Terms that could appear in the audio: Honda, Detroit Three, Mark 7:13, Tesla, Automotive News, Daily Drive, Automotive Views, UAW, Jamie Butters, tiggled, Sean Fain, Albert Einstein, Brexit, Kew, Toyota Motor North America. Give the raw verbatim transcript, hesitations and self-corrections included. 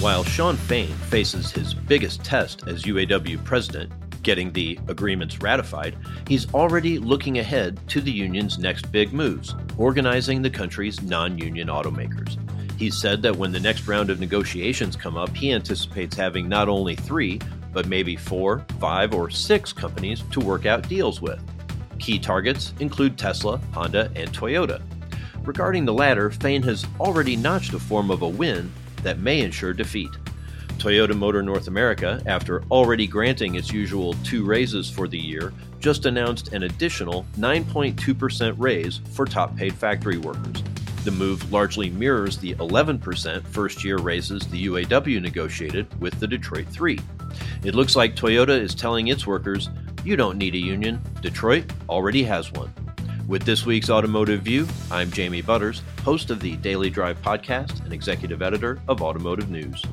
While Sean Fain faces his biggest test as U A W president, getting the agreements ratified, he's already looking ahead to the union's next big moves, organizing the country's non-union automakers. He said that when the next round of negotiations come up, he anticipates having not only three, but maybe four, five, or six companies to work out deals with. Key targets include Tesla, Honda, and Toyota. Regarding the latter, Fain has already notched a form of a win that may ensure defeat. Toyota Motor North America, after already granting its usual two raises for the year, just announced an additional nine point two percent raise for top-paid factory workers. The move largely mirrors the eleven percent first-year raises the U A W negotiated with the Detroit Three. It looks like Toyota is telling its workers, you don't need a union, Detroit already has one. With this week's Automotive View, I'm Jamie Butters, host of the Daily Drive podcast and executive editor of Automotive News.